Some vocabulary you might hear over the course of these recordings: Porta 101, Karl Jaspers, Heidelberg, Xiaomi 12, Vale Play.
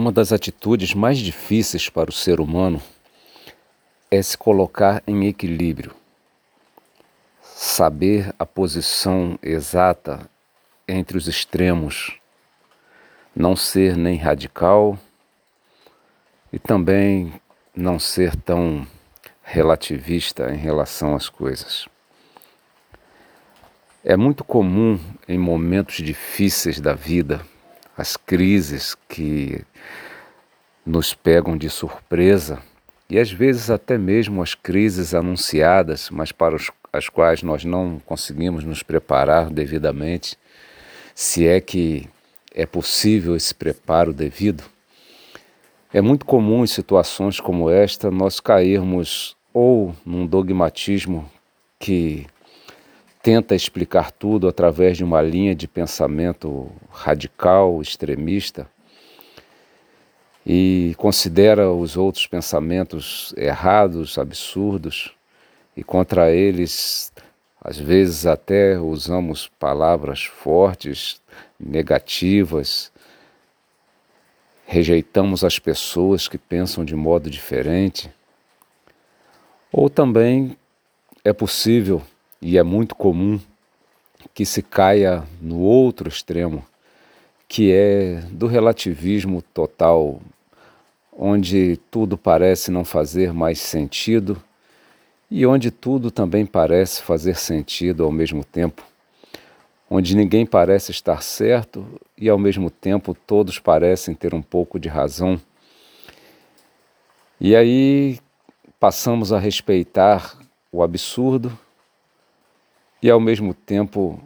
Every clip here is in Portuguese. Uma das atitudes mais difíceis para o ser humano é se colocar em equilíbrio. Saber a posição exata entre os extremos. Não ser nem radical e também não ser tão relativista em relação às coisas. É muito comum em momentos difíceis da vida, as crises que nos pegam de surpresa e às vezes até mesmo as crises anunciadas, mas para as quais nós não conseguimos nos preparar devidamente, se é que é possível esse preparo devido. É muito comum em situações como esta nós cairmos ou num dogmatismo que tenta explicar tudo através de uma linha de pensamento radical, extremista, e considera os outros pensamentos errados, absurdos, e contra eles, às vezes até usamos palavras fortes, negativas, rejeitamos as pessoas que pensam de modo diferente, ou também é possível e é muito comum que se caia no outro extremo, que é do relativismo total, onde tudo parece não fazer mais sentido e onde tudo também parece fazer sentido ao mesmo tempo, onde ninguém parece estar certo e ao mesmo tempo todos parecem ter um pouco de razão. E aí passamos a respeitar o absurdo e, ao mesmo tempo,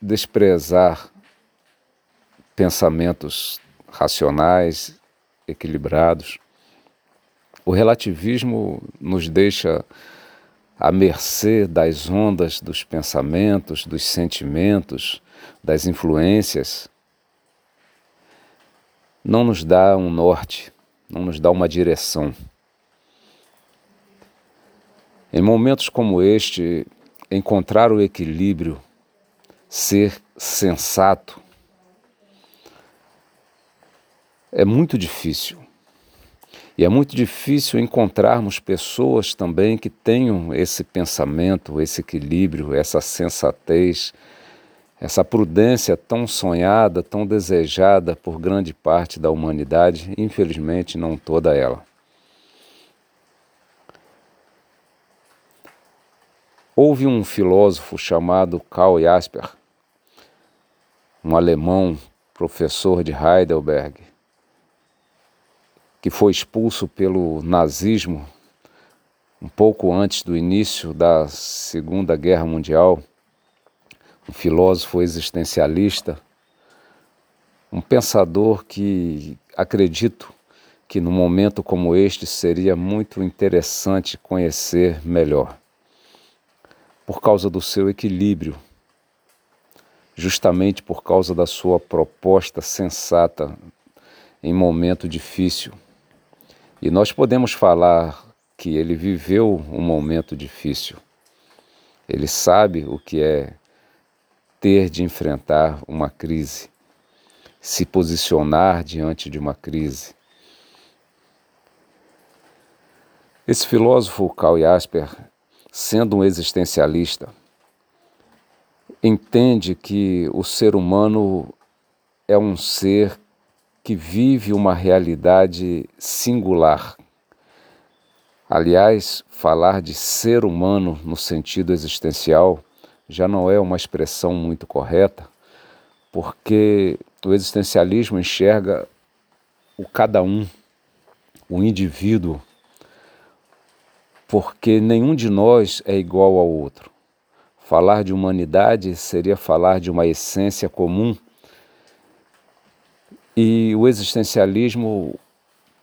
desprezar pensamentos racionais, equilibrados. O relativismo nos deixa à mercê das ondas dos pensamentos, dos sentimentos, das influências. Não nos dá um norte, não nos dá uma direção. Em momentos como este, encontrar o equilíbrio, ser sensato, é muito difícil. E é muito difícil encontrarmos pessoas também que tenham esse pensamento, esse equilíbrio, essa sensatez, essa prudência tão sonhada, tão desejada por grande parte da humanidade, infelizmente não toda ela. Houve um filósofo chamado Karl Jaspers, um alemão, professor de Heidelberg, que foi expulso pelo nazismo um pouco antes do início da Segunda Guerra Mundial, um filósofo existencialista, um pensador que acredito que num momento como este seria muito interessante conhecer melhor, por causa do seu equilíbrio, justamente por causa da sua proposta sensata em momento difícil. E nós podemos falar que ele viveu um momento difícil. Ele sabe o que é ter de enfrentar uma crise, se posicionar diante de uma crise. Esse filósofo, Karl Jaspers, sendo um existencialista, entende que o ser humano é um ser que vive uma realidade singular. Aliás, falar de ser humano no sentido existencial já não é uma expressão muito correta, porque o existencialismo enxerga o cada um, o indivíduo, porque nenhum de nós é igual ao outro. Falar de humanidade seria falar de uma essência comum. E o existencialismo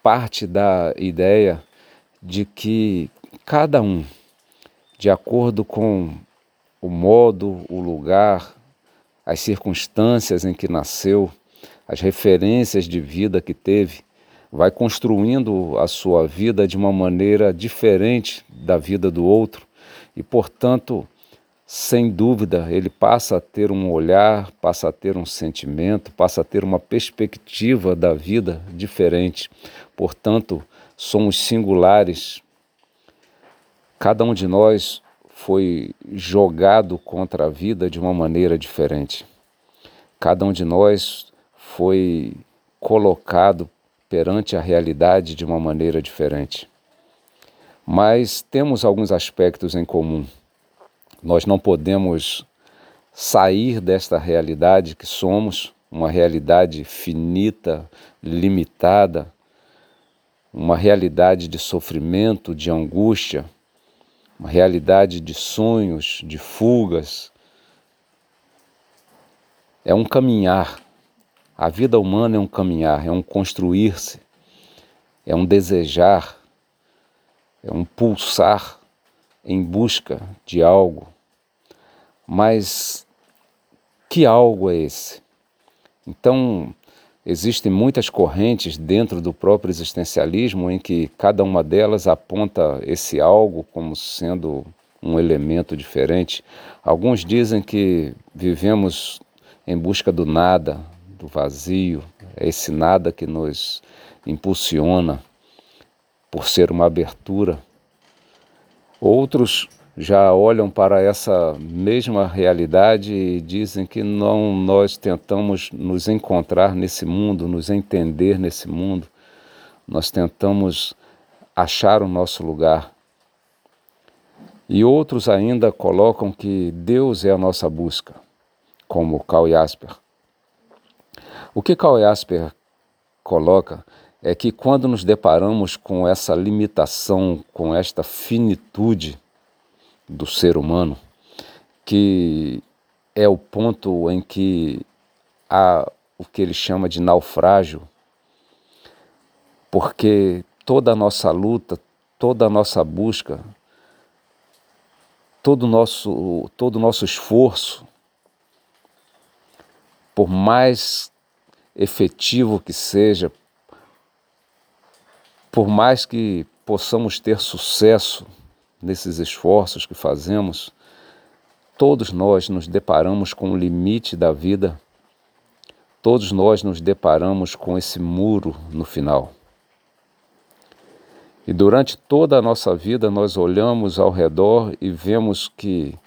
parte da ideia de que cada um, de acordo com o modo, o lugar, as circunstâncias em que nasceu, as referências de vida que teve, vai construindo a sua vida de uma maneira diferente da vida do outro e, portanto, sem dúvida, ele passa a ter um olhar, passa a ter um sentimento, passa a ter uma perspectiva da vida diferente. Portanto, somos singulares. Cada um de nós foi jogado contra a vida de uma maneira diferente. Cada um de nós foi colocado perante a realidade de uma maneira diferente. Mas temos alguns aspectos em comum. Nós não podemos sair desta realidade que somos, uma realidade finita, limitada, uma realidade de sofrimento, de angústia, uma realidade de sonhos, de fugas. É um caminhar. A vida humana é um caminhar, é um construir-se, é um desejar, é um pulsar em busca de algo. Mas que algo é esse? Então, existem muitas correntes dentro do próprio existencialismo em que cada uma delas aponta esse algo como sendo um elemento diferente. Alguns dizem que vivemos em busca do nada, do vazio, é esse nada que nos impulsiona por ser uma abertura. Outros já olham para essa mesma realidade e dizem que não, nós tentamos nos encontrar nesse mundo, nos entender nesse mundo, nós tentamos achar o nosso lugar. E outros ainda colocam que Deus é a nossa busca, como Karl Jaspers. O que Karl Jaspers coloca é que quando nos deparamos com essa limitação, com esta finitude do ser humano, que é o ponto em que há o que ele chama de naufrágio, porque toda a nossa luta, toda a nossa busca, todo o nosso esforço, por mais efetivo que seja, por mais que possamos ter sucesso nesses esforços que fazemos, todos nós nos deparamos com o limite da vida, todos nós nos deparamos com esse muro no final. E durante toda a nossa vida nós olhamos ao redor e vemos que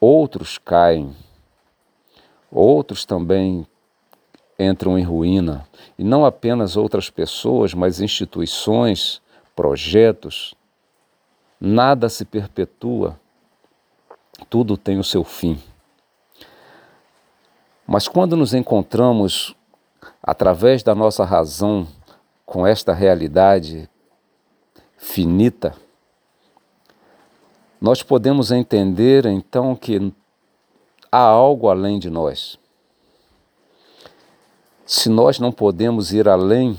outros caem, outros também entram em ruína, e não apenas outras pessoas, mas instituições, projetos. Nada se perpetua, tudo tem o seu fim. Mas quando nos encontramos, através da nossa razão, com esta realidade finita, nós podemos entender, então, que há algo além de nós. Se nós não podemos ir além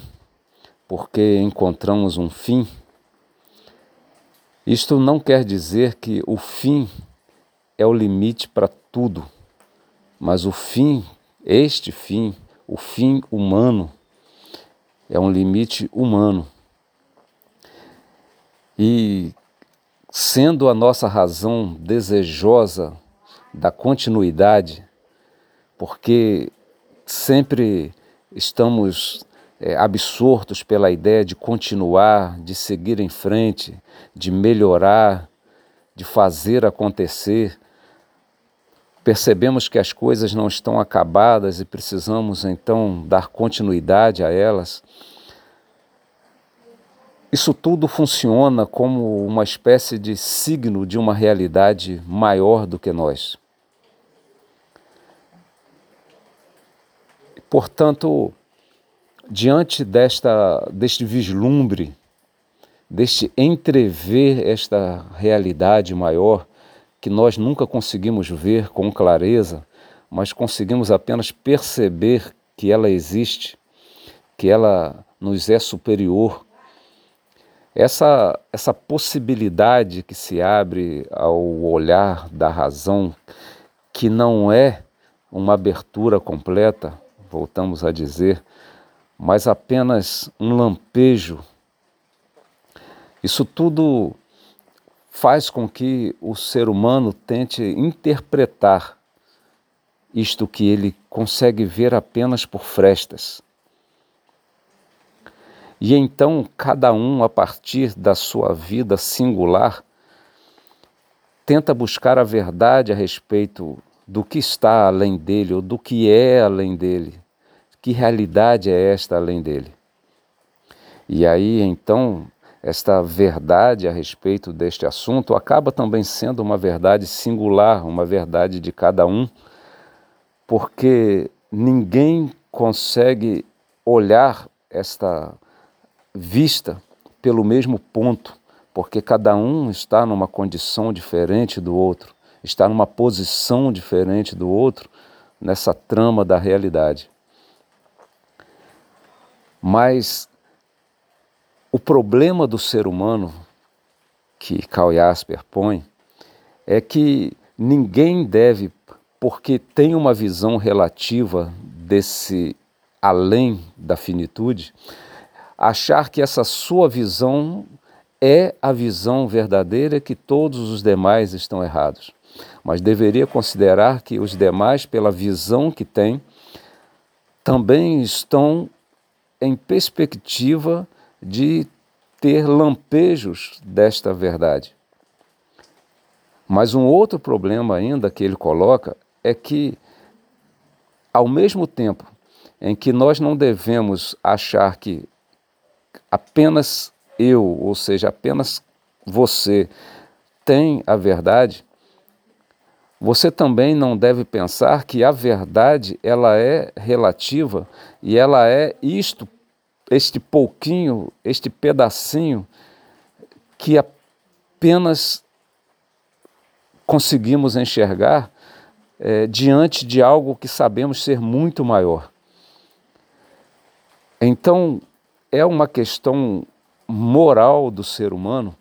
porque encontramos um fim, isto não quer dizer que o fim é o limite para tudo, mas o fim, este fim, o fim humano, é um limite humano. E sendo a nossa razão desejosa da continuidade, porque sempre estamos absortos pela ideia de continuar, de seguir em frente, de melhorar, de fazer acontecer. Percebemos que as coisas não estão acabadas e precisamos, então, dar continuidade a elas. Isso tudo funciona como uma espécie de signo de uma realidade maior do que nós. Portanto, diante deste vislumbre, deste entrever esta realidade maior, que nós nunca conseguimos ver com clareza, mas conseguimos apenas perceber que ela existe, que ela nos é superior. Essa possibilidade que se abre ao olhar da razão, que não é uma abertura completa, voltamos a dizer, mas apenas um lampejo. Isso tudo faz com que o ser humano tente interpretar isto que ele consegue ver apenas por frestas. E então cada um, a partir da sua vida singular, tenta buscar a verdade a respeito do que está além dele, ou do que é além dele, que realidade é esta além dele. E aí então esta verdade a respeito deste assunto acaba também sendo uma verdade singular, uma verdade de cada um, porque ninguém consegue olhar esta vista pelo mesmo ponto, porque cada um está numa condição diferente do outro, está numa posição diferente do outro nessa trama da realidade. Mas o problema do ser humano, que Karl Jaspers põe, é que ninguém deve, porque tem uma visão relativa desse além da finitude, achar que essa sua visão é a visão verdadeira, que todos os demais estão errados. Mas deveria considerar que os demais, pela visão que têm, também estão em perspectiva de ter lampejos desta verdade. Mas um outro problema ainda que ele coloca é que, ao mesmo tempo em que nós não devemos achar que apenas eu, ou seja, apenas você, tem a verdade, você também não deve pensar que a verdade ela é relativa e ela é isto, este pouquinho, este pedacinho que apenas conseguimos enxergar diante de algo que sabemos ser muito maior. Então, é uma questão moral do ser humano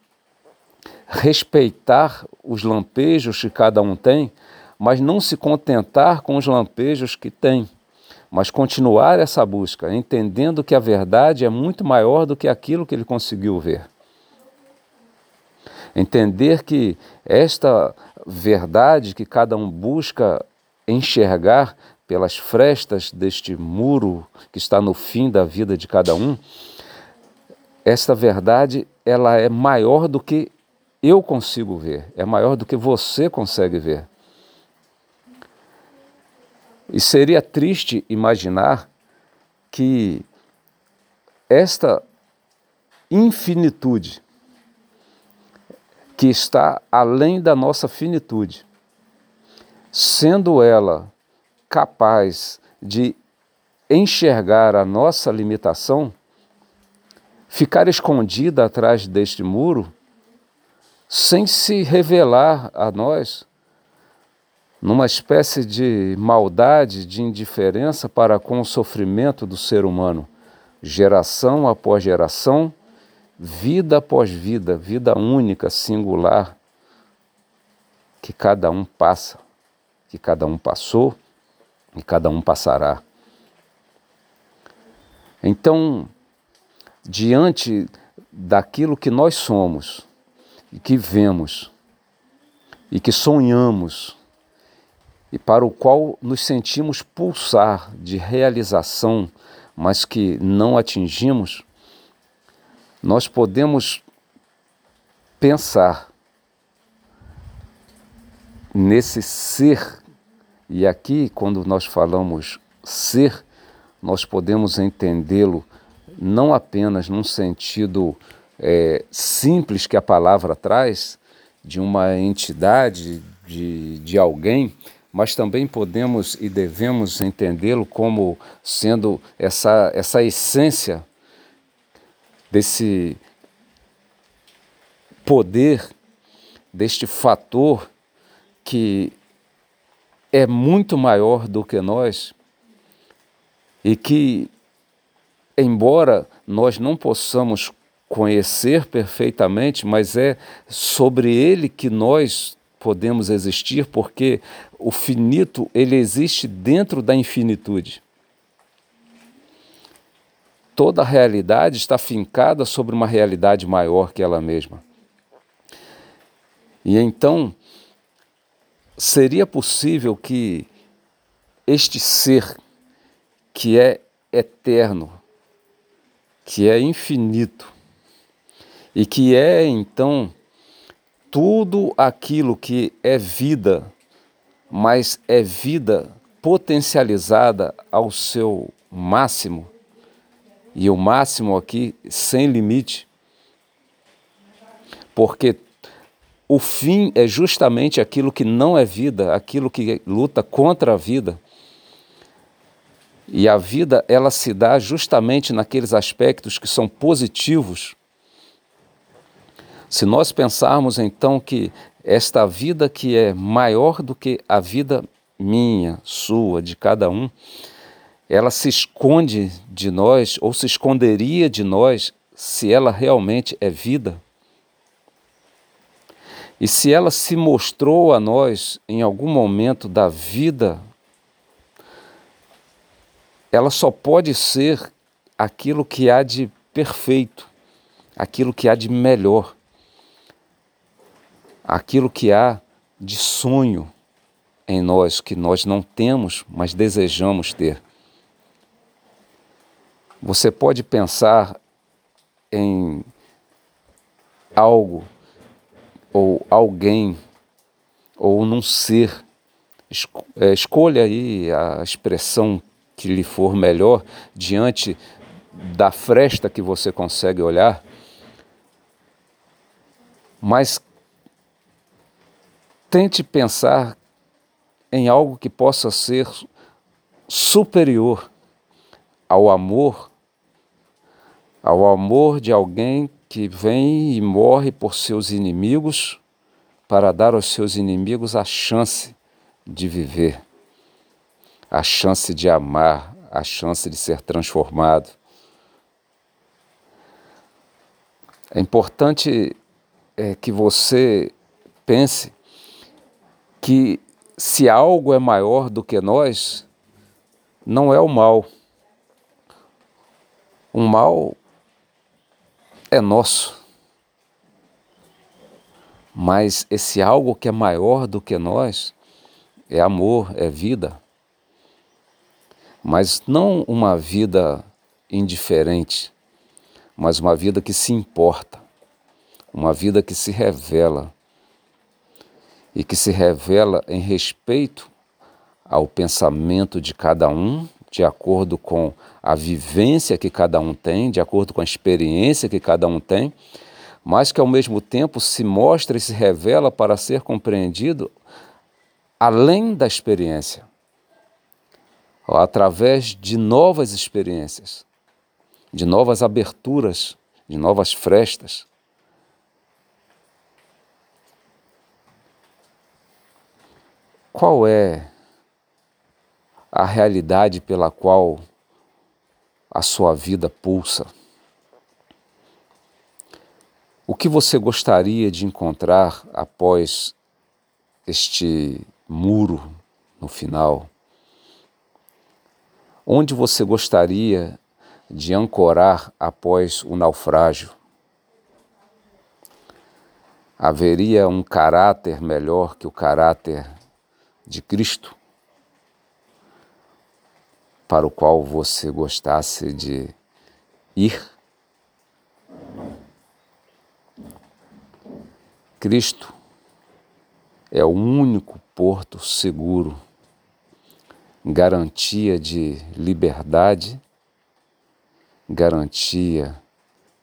respeitar os lampejos que cada um tem, mas não se contentar com os lampejos que tem, mas continuar essa busca, entendendo que a verdade é muito maior do que aquilo que ele conseguiu ver. Entender que esta verdade que cada um busca enxergar pelas frestas deste muro que está no fim da vida de cada um, esta verdade ela é maior do que eu consigo ver, é maior do que você consegue ver. E seria triste imaginar que esta infinitude que está além da nossa finitude, sendo ela capaz de enxergar a nossa limitação, ficar escondida atrás deste muro, sem se revelar a nós, numa espécie de maldade, de indiferença para com o sofrimento do ser humano, geração após geração, vida após vida, vida única, singular, que cada um passa, que cada um passou e cada um passará. Então, diante daquilo que nós somos, e que vemos, e que sonhamos, e para o qual nos sentimos pulsar de realização, mas que não atingimos, nós podemos pensar nesse ser. E aqui, quando nós falamos ser, nós podemos entendê-lo não apenas num sentido simples que a palavra traz, de uma entidade, de alguém, mas também podemos e devemos entendê-lo como sendo essa essência desse poder, deste fator que é muito maior do que nós e que, embora nós não possamos conhecer perfeitamente, mas é sobre ele que nós podemos existir, porque o finito, ele existe dentro da infinitude. Toda a realidade está fincada sobre uma realidade maior que ela mesma. E então, seria possível que este ser que é eterno, que é infinito, e que é, então, tudo aquilo que é vida, mas é vida potencializada ao seu máximo, e o máximo aqui sem limite, porque o fim é justamente aquilo que não é vida, aquilo que luta contra a vida. E a vida, ela se dá justamente naqueles aspectos que são positivos. Se nós pensarmos, então, que esta vida que é maior do que a vida minha, sua, de cada um, ela se esconde de nós, ou se esconderia de nós, se ela realmente é vida. E se ela se mostrou a nós em algum momento da vida, ela só pode ser aquilo que há de perfeito, aquilo que há de melhor, aquilo que há de sonho em nós, que nós não temos, mas desejamos ter. Você pode pensar em algo ou alguém ou num ser. Escolha aí a expressão que lhe for melhor, diante da fresta que você consegue olhar, mas tente pensar em algo que possa ser superior ao amor de alguém que vem e morre por seus inimigos, para dar aos seus inimigos a chance de viver, a chance de amar, a chance de ser transformado. É importante que você pense que se algo é maior do que nós, não é o mal. O mal é nosso. Mas esse algo que é maior do que nós é amor, é vida. Mas não uma vida indiferente, mas uma vida que se importa, uma vida que se revela, e que se revela em respeito ao pensamento de cada um, de acordo com a vivência que cada um tem, de acordo com a experiência que cada um tem, mas que ao mesmo tempo se mostra e se revela para ser compreendido além da experiência, através de novas experiências, de novas aberturas, de novas frestas. Qual é a realidade pela qual a sua vida pulsa? O que você gostaria de encontrar após este muro no final? Onde você gostaria de ancorar após o naufrágio? Haveria um caráter melhor que o caráter de Cristo, para o qual você gostasse de ir? Cristo é o único porto seguro, garantia de liberdade, garantia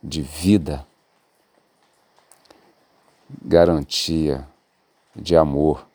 de vida, garantia de amor.